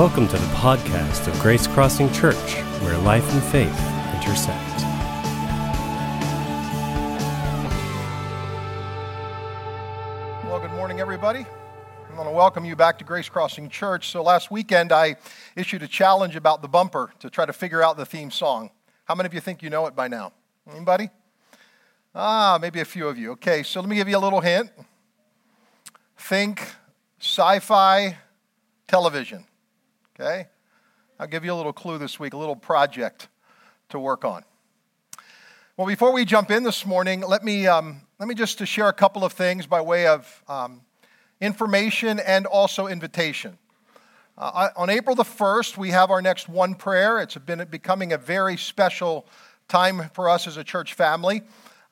Welcome to the podcast of Grace Crossing Church, where life and faith intersect. Well, good morning, everybody. I want to welcome you back to Grace Crossing Church. So last weekend, I issued a challenge about the bumper to try to figure out the theme song. How many of you think you know it by now? Anybody? Maybe a few of you. Okay, so let me give you a little hint. Think sci-fi television. Okay, I'll give you a little clue this week, a little project to work on. Well, before we jump in this morning, let me just to share a couple of things by way of information and also invitation. On April the 1st, we have our next One Prayer. It's been becoming a very special time for us as a church family.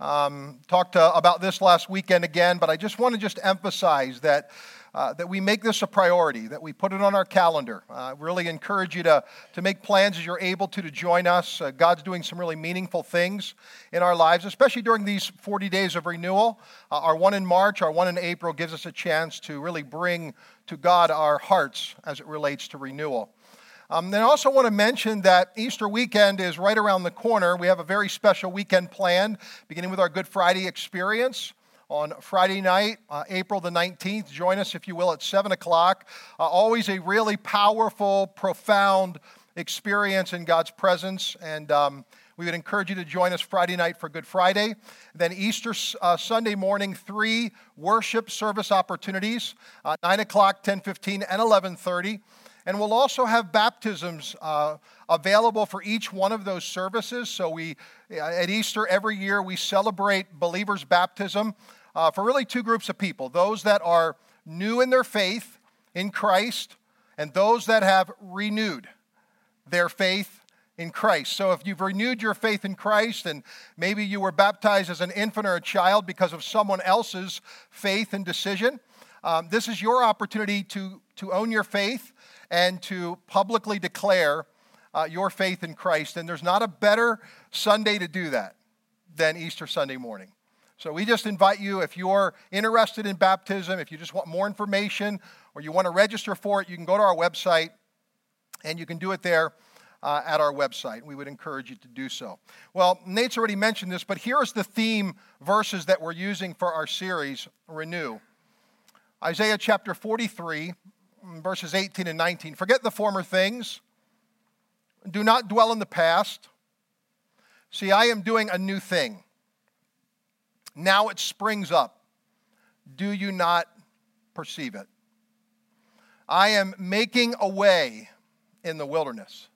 Talked about this last weekend again, but I just want to emphasize that that we make this a priority, that we put it on our calendar. Really encourage you to make plans as you're able to join us. God's doing some really meaningful things in our lives, especially during these 40 days of renewal. Our one in March, our one in April gives us a chance to really bring to God our hearts as it relates to renewal. Then I also want to mention that Easter weekend is right around the corner. We have a very special weekend planned, beginning with our Good Friday experience. On Friday night, April the 19th, join us, if you will, at 7 o'clock. Always a really powerful, profound experience in God's presence, and we would encourage you to join us Friday night for Good Friday. Then Easter Sunday morning, 3 worship service opportunities, 9 o'clock, 10:15, and 11:30. And we'll also have baptisms available for each one of those services. So we, at Easter every year, we celebrate believers' baptism for really 2 groups of people. Those that are new in their faith in Christ and those that have renewed their faith in Christ. So if you've renewed your faith in Christ and maybe you were baptized as an infant or a child because of someone else's faith and decision, this is your opportunity to own your faith and to publicly declare your faith in Christ. And there's not a better Sunday to do that than Easter Sunday morning. So we just invite you, if you're interested in baptism, if you just want more information or you want to register for it, you can go to our website and you can do it there at our website. We would encourage you to do so. Well, Nate's already mentioned this, but here is the theme verses that we're using for our series, Renew. Isaiah chapter 43, verses 18 and 19. Forget the former things. Do not dwell in the past. See, I am doing a new thing. Now it springs up. Do you not perceive it? I am making a way in the wilderness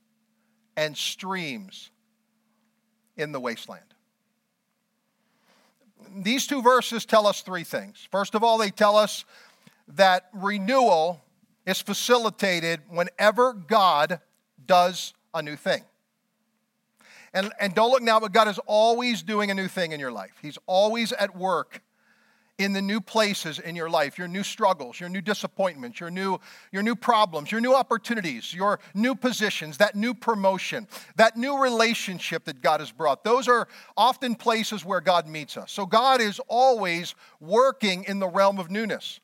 and streams in the wasteland. These 2 verses tell us 3 things. First of all, they tell us that renewal is facilitated whenever God does a new thing. And don't look now, but God is always doing a new thing in your life. He's always at work in the new places in your life, your new struggles, your new disappointments, your new problems, your new opportunities, your new positions, that new promotion, that new relationship that God has brought. Those are often places where God meets us. So God is always working in the realm of newness.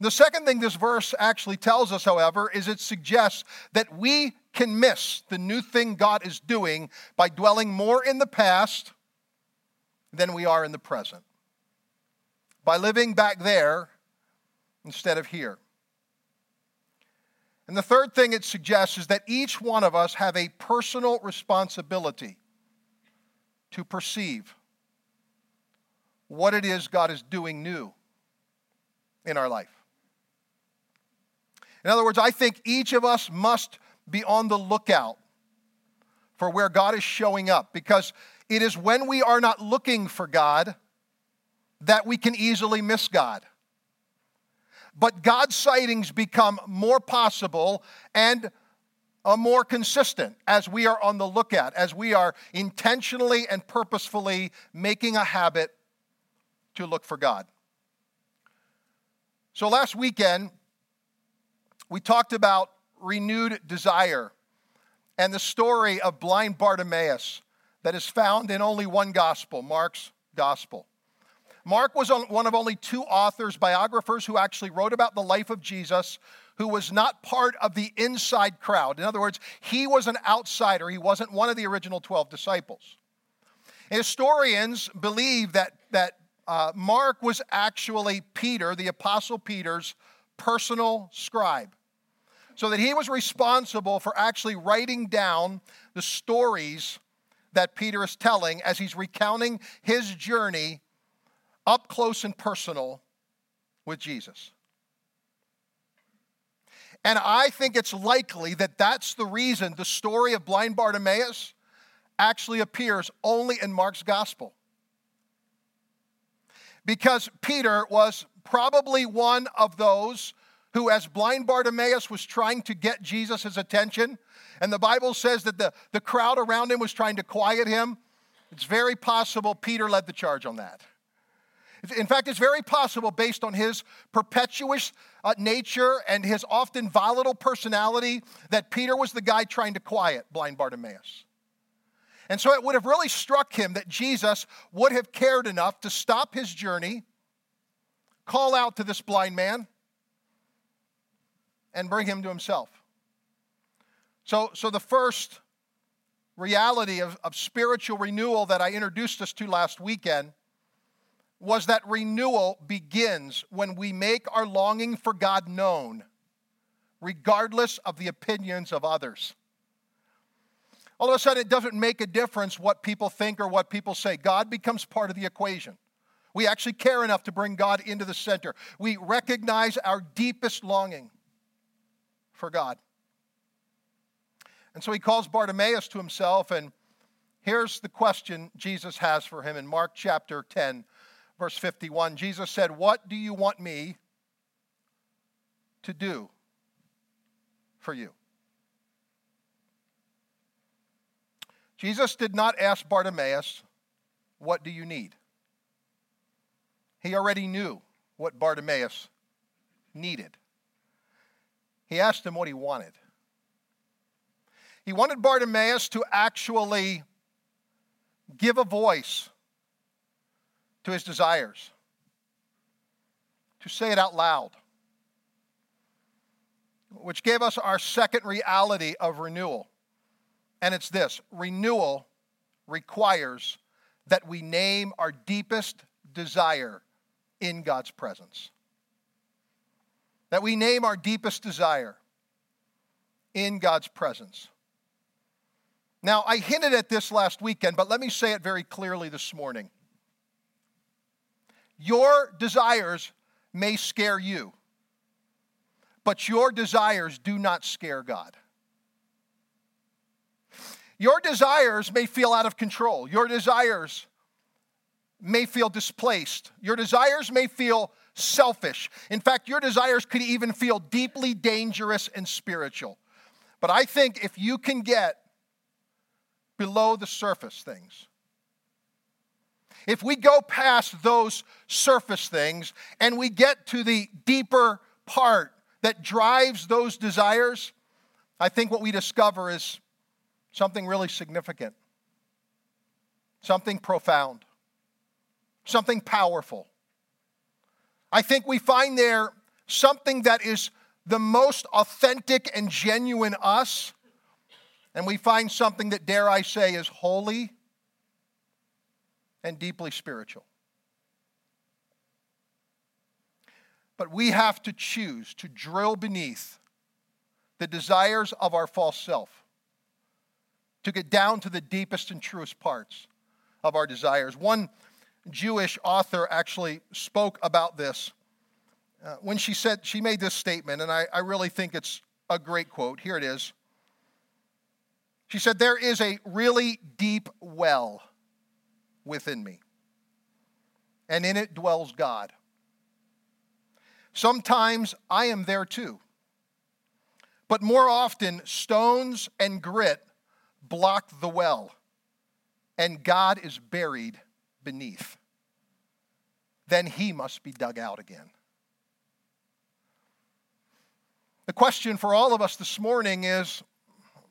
The second thing this verse actually tells us, however, is it suggests that we can miss the new thing God is doing by dwelling more in the past than we are in the present, by living back there instead of here. And the third thing it suggests is that each one of us have a personal responsibility to perceive what it is God is doing new in our life. In other words, I think each of us must be on the lookout for where God is showing up, because it is when we are not looking for God that we can easily miss God. But God's sightings become more possible and more consistent as we are on the lookout, as we are intentionally and purposefully making a habit to look for God. So last weekend, we talked about renewed desire and the story of blind Bartimaeus that is found in only one gospel, Mark's gospel. Mark was one of only 2 authors, biographers, who actually wrote about the life of Jesus, who was not part of the inside crowd. In other words, he was an outsider. He wasn't one of the original 12 disciples. Historians believe that Mark was actually Peter, the Apostle Peter's personal scribe, so that he was responsible for actually writing down the stories that Peter is telling as he's recounting his journey up close and personal with Jesus. And I think it's likely that that's the reason the story of blind Bartimaeus actually appears only in Mark's gospel. Because Peter was probably one of those who, as blind Bartimaeus was trying to get Jesus' attention, and the Bible says that the crowd around him was trying to quiet him, it's very possible Peter led the charge on that. In fact, it's very possible, based on his impetuous nature and his often volatile personality, that Peter was the guy trying to quiet blind Bartimaeus. And so it would have really struck him that Jesus would have cared enough to stop his journey, call out to this blind man, and bring him to himself. So the first reality of spiritual renewal that I introduced us to last weekend was that renewal begins when we make our longing for God known, regardless of the opinions of others. All of a sudden, it doesn't make a difference what people think or what people say. God becomes part of the equation. We actually care enough to bring God into the center. We recognize our deepest longing for God. And so he calls Bartimaeus to himself, and here's the question Jesus has for him in Mark chapter 10, verse 51. Jesus said, "What do you want me to do for you?" Jesus did not ask Bartimaeus, "What do you need?" He already knew what Bartimaeus needed. He asked him what he wanted. He wanted Bartimaeus to actually give a voice to his desires, to say it out loud, which gave us our second reality of renewal. And it's this: renewal requires that we name our deepest desire in God's presence. That we name our deepest desire in God's presence. Now, I hinted at this last weekend, but let me say it very clearly this morning. Your desires may scare you, but your desires do not scare God. Your desires may feel out of control. Your desires may feel displaced. Your desires may feel selfish. In fact, your desires could even feel deeply dangerous and spiritual. But I think if you can get below the surface things, if we go past those surface things and we get to the deeper part that drives those desires, I think what we discover is something really significant, something profound, something powerful. I think we find there something that is the most authentic and genuine us, and we find something that, dare I say, is holy and deeply spiritual. But we have to choose to drill beneath the desires of our false self, to get down to the deepest and truest parts of our desires. One Jewish author actually spoke about this when she said, she made this statement, and I really think it's a great quote. Here it is. She said, "There is a really deep well within me, and in it dwells God. Sometimes I am there too, but more often stones and grit block the well, and God is buried beneath. Then he must be dug out again." The question for all of us this morning is,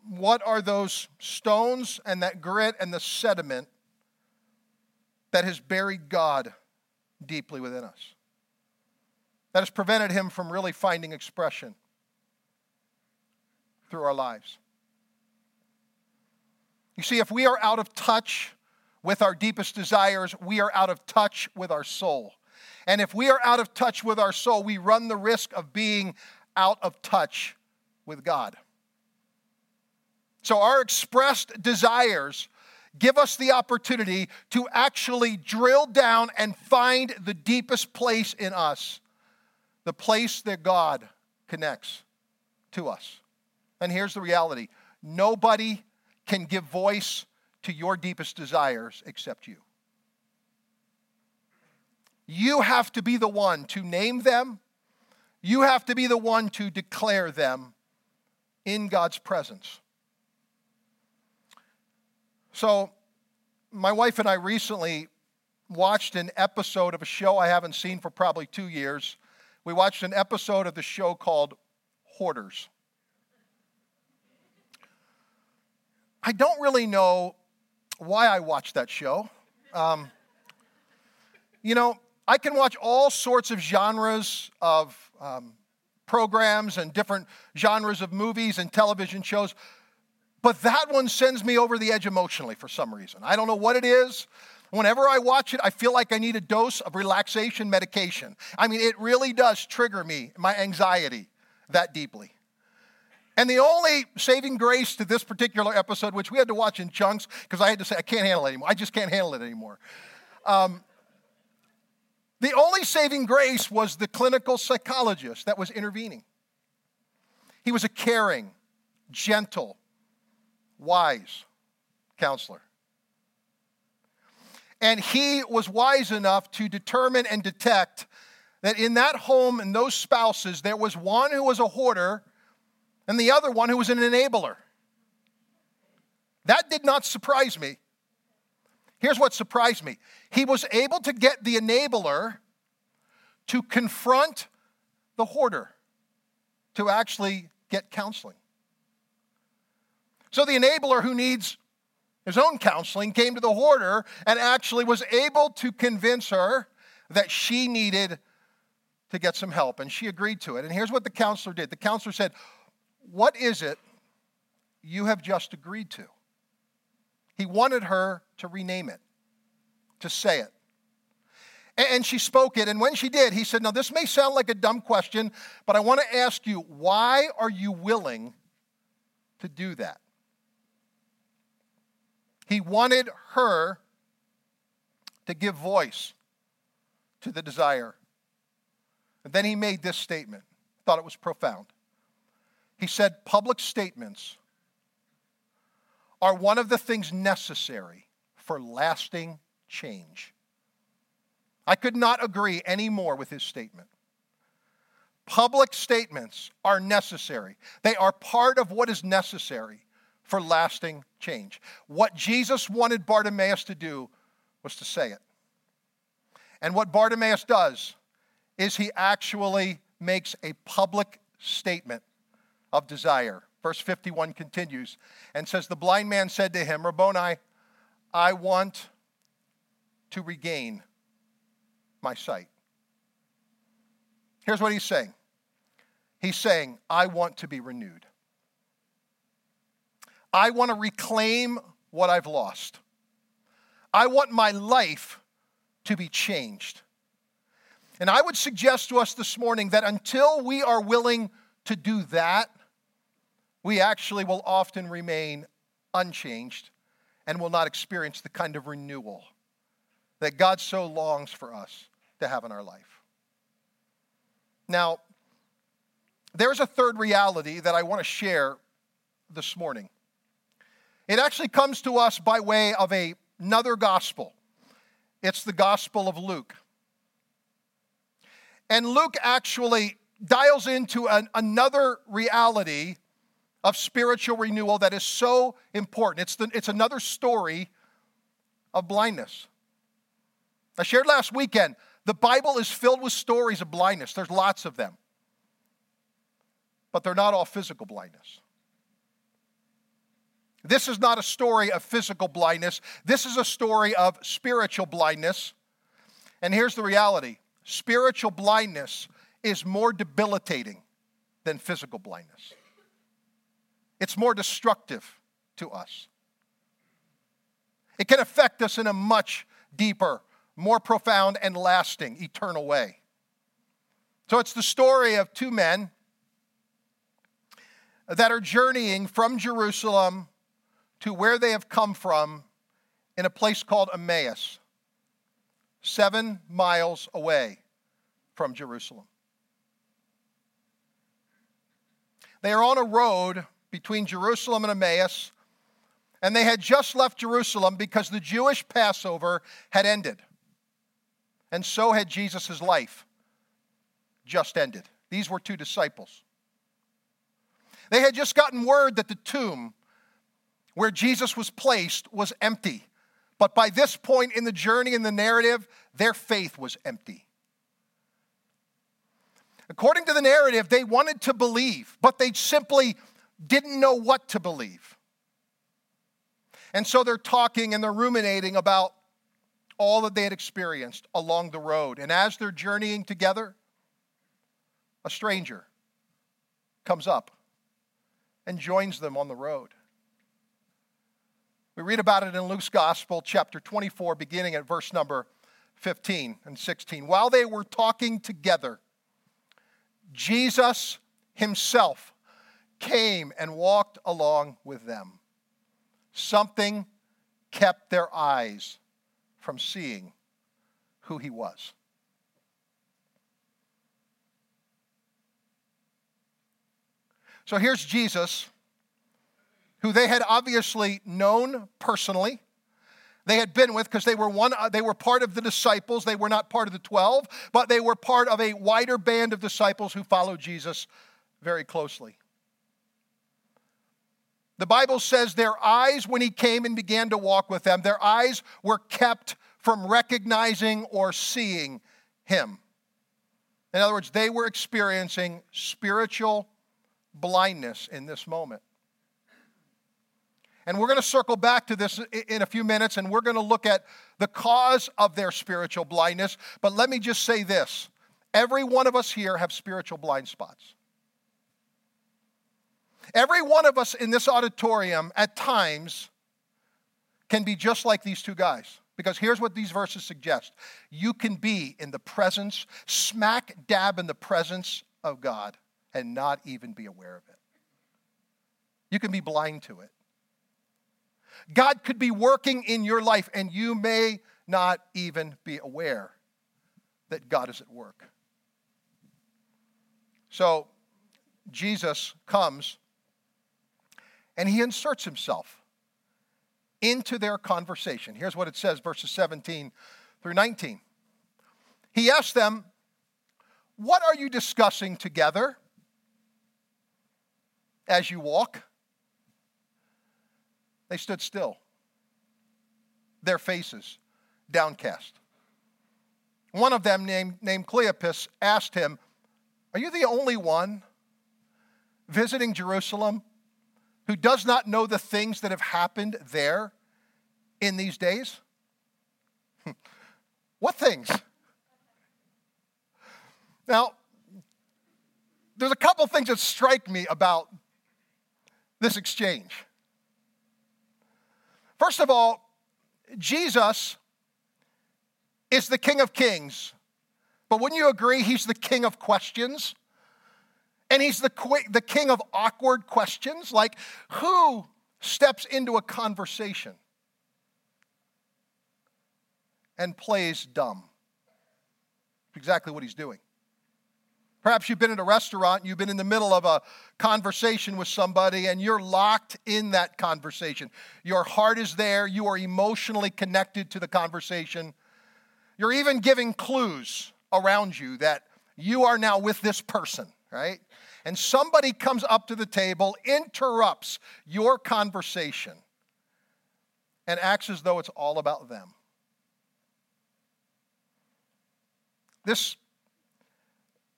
what are those stones and that grit and the sediment that has buried God deeply within us, that has prevented him from really finding expression through our lives. You see, if we are out of touch with our deepest desires, we are out of touch with our soul. And if we are out of touch with our soul, we run the risk of being out of touch with God. So our expressed desires give us the opportunity to actually drill down and find the deepest place in us, the place that God connects to us. And here's the reality. Nobody can give voice to your deepest desires except you. You have to be the one to name them. You have to be the one to declare them in God's presence. So, my wife and I recently watched an episode of a show I haven't seen for probably 2 years. We watched an episode of the show called Hoarders. I don't really know why I watched that show. I can watch all sorts of genres of programs and different genres of movies and television shows. But that one sends me over the edge emotionally for some reason. I don't know what it is. Whenever I watch it, I feel like I need a dose of relaxation medication. I mean, it really does trigger me, my anxiety, that deeply. And the only saving grace to this particular episode, which we had to watch in chunks, because I had to say, I can't handle it anymore. I just can't handle it anymore. The only saving grace was the clinical psychologist that was intervening. He was a caring, gentle, wise counselor. And he was wise enough to determine and detect that in that home and those spouses, there was one who was a hoarder and the other one who was an enabler. That did not surprise me. Here's what surprised me. He was able to get the enabler to confront the hoarder to actually get counseling. So the enabler, who needs his own counseling, came to the hoarder and actually was able to convince her that she needed to get some help, and she agreed to it. And here's what the counselor did. The counselor said, "What is it you have just agreed to?" He wanted her to rename it, to say it. And she spoke it, and when she did, he said, "Now, this may sound like a dumb question, but I want to ask you, why are you willing to do that?" He wanted her to give voice to the desire. And then he made this statement. I thought it was profound. He said, "Public statements are one of the things necessary for lasting change." I could not agree any more with his statement. Public statements are necessary. They are part of what is necessary for lasting change. What Jesus wanted Bartimaeus to do was to say it. And what Bartimaeus does is he actually makes a public statement of desire. Verse 51 continues and says, "The blind man said to him, 'Rabboni, I want to regain my sight.'" Here's what he's saying. He's saying, I want to be renewed. I want to reclaim what I've lost. I want my life to be changed. And I would suggest to us this morning that until we are willing to do that, we actually will often remain unchanged and will not experience the kind of renewal that God so longs for us to have in our life. Now, there's a third reality that I want to share this morning. It actually comes to us by way of another gospel. It's the Gospel of Luke. And Luke actually dials into another reality of spiritual renewal that is so important. It's another story of blindness. I shared last weekend, the Bible is filled with stories of blindness. There's lots of them. But they're not all physical blindness. This is not a story of physical blindness. This is a story of spiritual blindness. And here's the reality. Spiritual blindness is more debilitating than physical blindness. It's more destructive to us. It can affect us in a much deeper, more profound and lasting, eternal way. So it's the story of two men that are journeying from Jerusalem to where they have come from in a place called Emmaus, 7 miles away from Jerusalem. They are on a road between Jerusalem and Emmaus, and they had just left Jerusalem because the Jewish Passover had ended. And so had Jesus' life just ended. These were two disciples. They had just gotten word that the tomb where Jesus was placed was empty. But by this point in the journey, in the narrative, their faith was empty. According to the narrative, they wanted to believe, but they simply didn't know what to believe. And so they're talking and they're ruminating about all that they had experienced along the road. And as they're journeying together, a stranger comes up and joins them on the road. We read about it in Luke's Gospel, chapter 24, beginning at verse number 15 and 16. While they were talking together, Jesus himself came and walked along with them. Something kept their eyes from seeing who he was. So here's Jesus, who they had obviously known personally. They had been with, because they were part of the disciples. They were not part of the 12, but they were part of a wider band of disciples who followed Jesus very closely. The Bible says their eyes, when he came and began to walk with them, their eyes were kept from recognizing or seeing him. In other words, they were experiencing spiritual blindness in this moment. And we're going to circle back to this in a few minutes, and we're going to look at the cause of their spiritual blindness. But let me just say this. Every one of us here have spiritual blind spots. Every one of us in this auditorium at times can be just like these two guys. Because here's what these verses suggest. You can be in the presence, smack dab in the presence of God, and not even be aware of it. You can be blind to it. God could be working in your life, and you may not even be aware that God is at work. So Jesus comes, and he inserts himself into their conversation. Here's what it says, verses 17 through 19. He asked them, "What are you discussing together as you walk?" They stood still, their faces downcast. One of them, named Cleopas, asked him, "Are you the only one visiting Jerusalem who does not know the things that have happened there in these days?" What things? Now, there's a couple things that strike me about this exchange. First of all, Jesus is the King of Kings, but wouldn't you agree he's the King of questions? And he's the King of awkward questions, like who steps into a conversation and plays dumb? Exactly what he's doing. Perhaps you've been at a restaurant, you've been in the middle of a conversation with somebody, and you're locked in that conversation. Your heart is there, you are emotionally connected to the conversation. You're even giving clues around you that you are now with this person, right? And somebody comes up to the table, interrupts your conversation, and acts as though it's all about them. This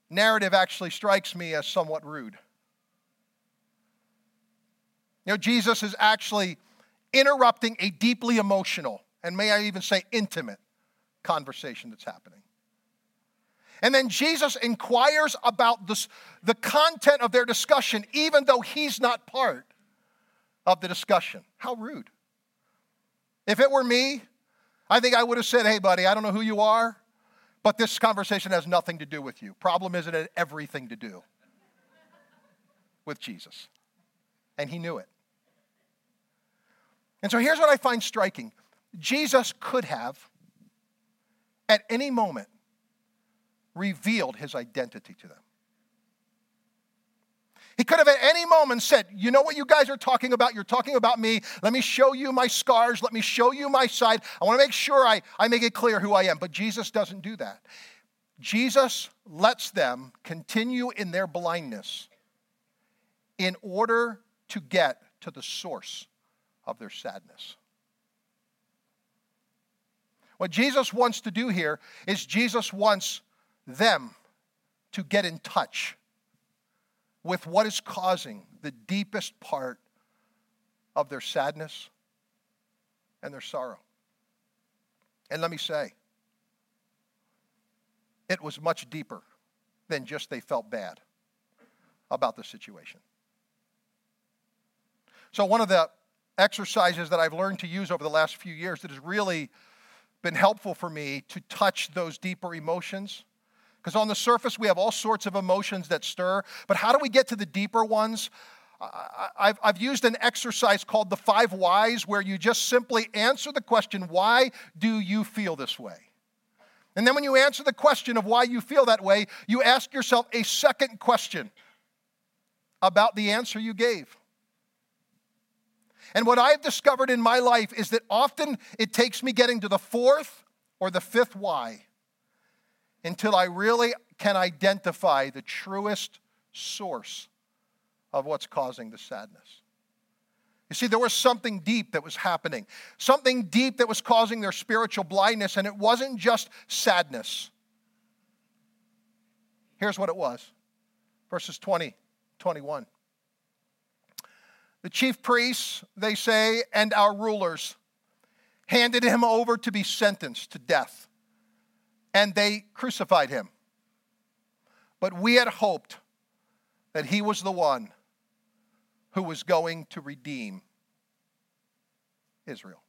narrative actually strikes me as somewhat rude. You know, Jesus is actually interrupting a deeply emotional, and may I even say intimate, conversation that's happening. And then Jesus inquires about the content of their discussion, even though he's not part of the discussion. How rude. If it were me, I think I would have said, hey, buddy, I don't know who you are, but this conversation has nothing to do with you. Problem is it had everything to do with Jesus. And he knew it. And so here's what I find striking. Jesus could have, at any moment, revealed his identity to them. He could have at any moment said, you know what you guys are talking about? You're talking about me. Let me show you my scars. Let me show you my side. I want to make sure I make it clear who I am. But Jesus doesn't do that. Jesus lets them continue in their blindness in order to get to the source of their sadness. What Jesus wants to do here is Jesus wants them to get in touch with what is causing the deepest part of their sadness and their sorrow. And let me say, it was much deeper than just they felt bad about the situation. So one of the exercises that I've learned to use over the last few years that has really been helpful for me to touch those deeper emotions, because on the surface, we have all sorts of emotions that stir. But how do we get to the deeper ones? I've used an exercise called the 5 whys, where you just simply answer the question, why do you feel this way? And then when you answer the question of why you feel that way, you ask yourself a second question about the answer you gave. And what I've discovered in my life is that often it takes me getting to the 4th or the 5th why until I really can identify the truest source of what's causing the sadness. You see, there was something deep that was happening, something deep that was causing their spiritual blindness, and it wasn't just sadness. Here's what it was. Verses 20, 21. The chief priests, they say, and our rulers handed him over to be sentenced to death. And they crucified him. But we had hoped that he was the one who was going to redeem Israel.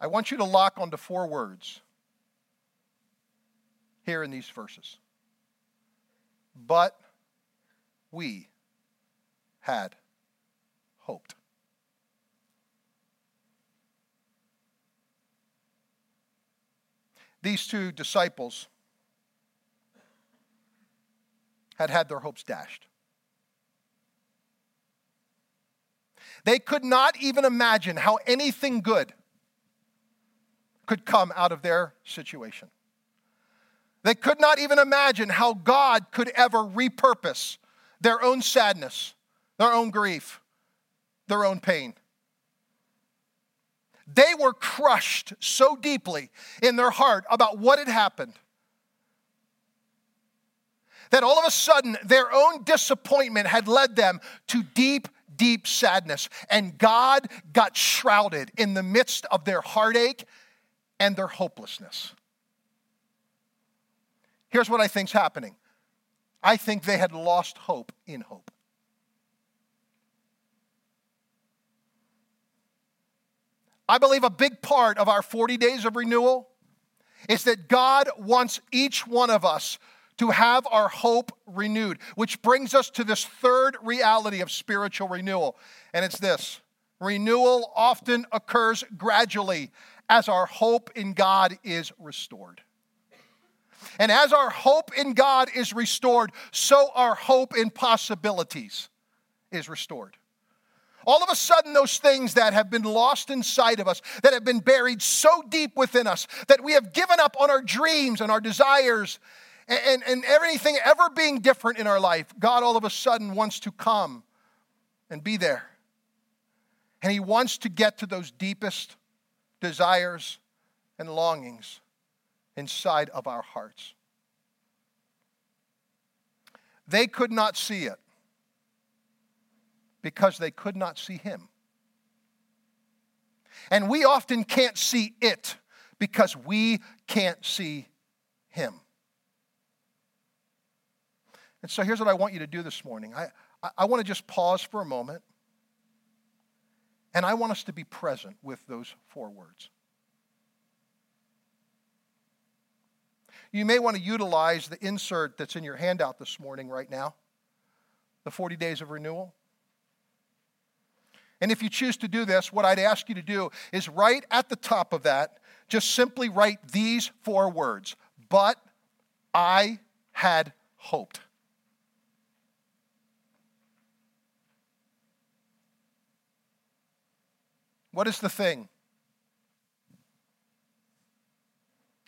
I want you to lock onto 4 words here in these verses. But we had hoped. These 2 disciples had their hopes dashed. They could not even imagine how anything good could come out of their situation. They could not even imagine how God could ever repurpose their own sadness, their own grief, their own pain. They were crushed so deeply in their heart about what had happened that all of a sudden their own disappointment had led them to deep, deep sadness. And God got shrouded in the midst of their heartache and their hopelessness. Here's what I think's happening. I think they had lost hope in hope. I believe a big part of our 40 days of renewal is that God wants each one of us to have our hope renewed, which brings us to this 3rd reality of spiritual renewal, and it's this. Renewal often occurs gradually as our hope in God is restored. And as our hope in God is restored, so our hope in possibilities is restored. All of a sudden, those things that have been lost inside of us, that have been buried so deep within us, that we have given up on our dreams and our desires and everything ever being different in our life, God all of a sudden wants to come and be there. And he wants to get to those deepest desires and longings inside of our hearts. They could not see it, because they could not see him. And we often can't see it because we can't see him. And so here's what I want you to do this morning. I want to just pause for a moment, and I want us to be present with those four words. You may want to utilize the insert that's in your handout this morning right now, the 40 days of renewal. And if you choose to do this, what I'd ask you to do is right at the top of that, just simply write these four words, but I had hoped. What is the thing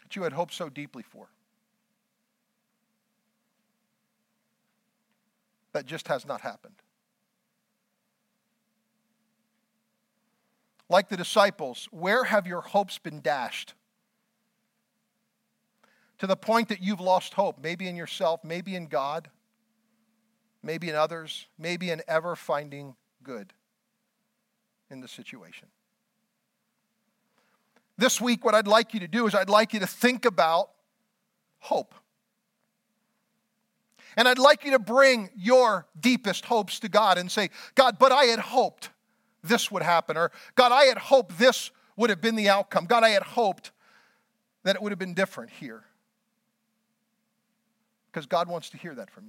that you had hoped so deeply for that just has not happened? Like the disciples, where have your hopes been dashed? To the point that you've lost hope, maybe in yourself, maybe in God, maybe in others, maybe in ever finding good in the situation. This week, what I'd like you to do is I'd like you to think about hope. And I'd like you to bring your deepest hopes to God and say, God, but I had hoped this would happen, or God, I had hoped this would have been the outcome. God, I had hoped that it would have been different here. Because God wants to hear that from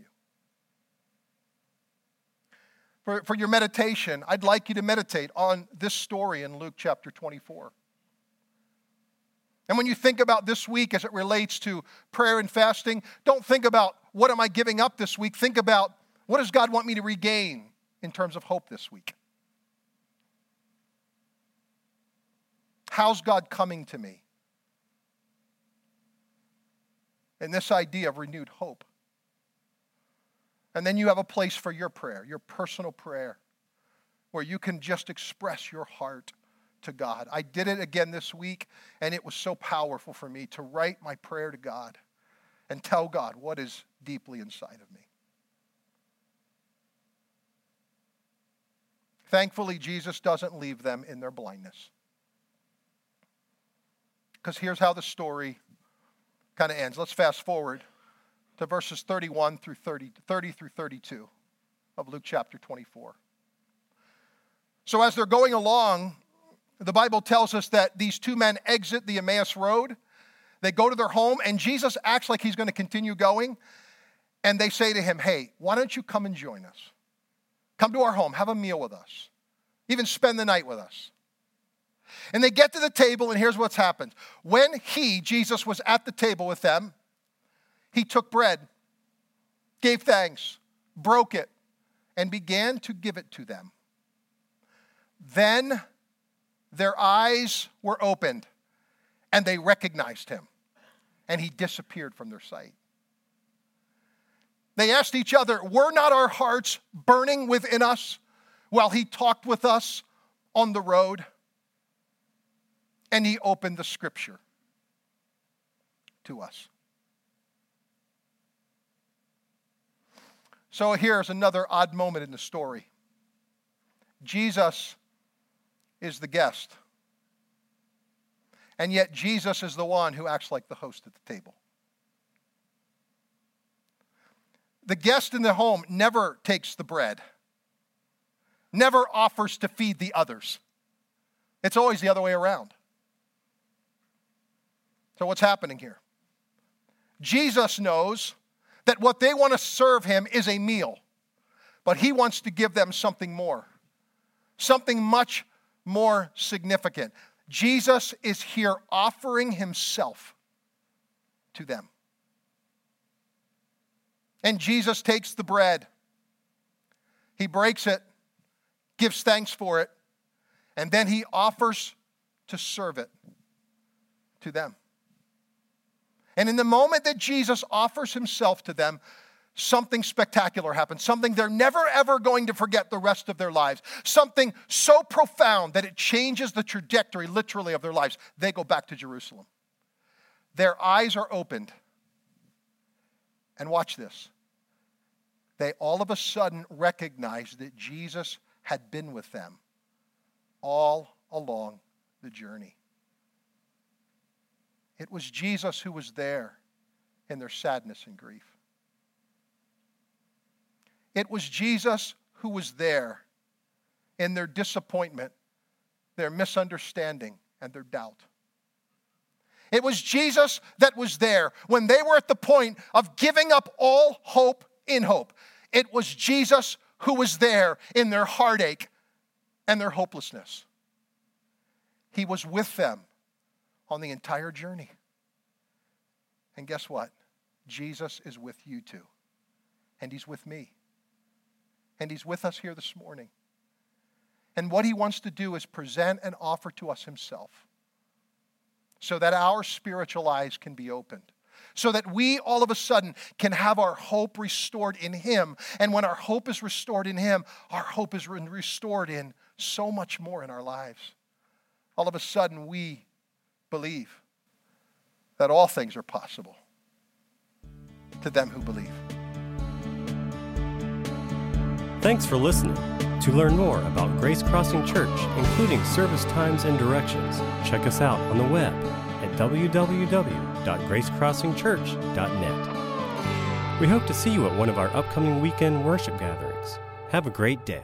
you. For your meditation, I'd like you to meditate on this story in Luke chapter 24. And when you think about this week as it relates to prayer and fasting, don't think about what am I giving up this week. Think about what does God want me to regain in terms of hope this week. How's God coming to me? And this idea of renewed hope. And then you have a place for your prayer, your personal prayer, where you can just express your heart to God. I did it again this week, and it was so powerful for me to write my prayer to God and tell God what is deeply inside of me. Thankfully, Jesus doesn't leave them in their blindness. Because here's how the story kind of ends. Let's fast forward to verses 30 through 32 of Luke chapter 24. So as they're going along, the Bible tells us that these two men exit the Emmaus road. They go to their home, and Jesus acts like he's going to continue going. And they say to him, hey, why don't you come and join us? Come to our home, have a meal with us, even spend the night with us. And they get to the table, and here's what's happened. When Jesus was at the table with them, he took bread, gave thanks, broke it, and began to give it to them. Then their eyes were opened, and they recognized him, and he disappeared from their sight. They asked each other, were not our hearts burning within us while he talked with us on the road? And he opened the scripture to us. So here's another odd moment in the story. Jesus is the guest. And yet Jesus is the one who acts like the host at the table. The guest in the home never takes the bread, never offers to feed the others. It's always the other way around. So what's happening here? Jesus knows that what they want to serve him is a meal, but he wants to give them something more, something much more significant. Jesus is here offering himself to them. And Jesus takes the bread, he breaks it, gives thanks for it, and then he offers to serve it to them. And in the moment that Jesus offers himself to them, something spectacular happens, something they're never, ever going to forget the rest of their lives, something so profound that it changes the trajectory, literally, of their lives. They go back to Jerusalem. Their eyes are opened. And watch this. They all of a sudden recognize that Jesus had been with them all along the journey. It was Jesus who was there in their sadness and grief. It was Jesus who was there in their disappointment, their misunderstanding, and their doubt. It was Jesus that was there when they were at the point of giving up all hope in hope. It was Jesus who was there in their heartache and their hopelessness. He was with them on the entire journey. And guess what? Jesus is with you too. And he's with me. And he's with us here this morning. And what he wants to do is present and offer to us himself, so that our spiritual eyes can be opened, so that we all of a sudden can have our hope restored in him. And when our hope is restored in him, our hope is restored in so much more in our lives. All of a sudden, we believe that all things are possible to them who believe. Thanks for listening. To learn more about Grace Crossing Church, including service times and directions, check us out on the web at www.gracecrossingchurch.net. We hope to see you at one of our upcoming weekend worship gatherings. Have a great day.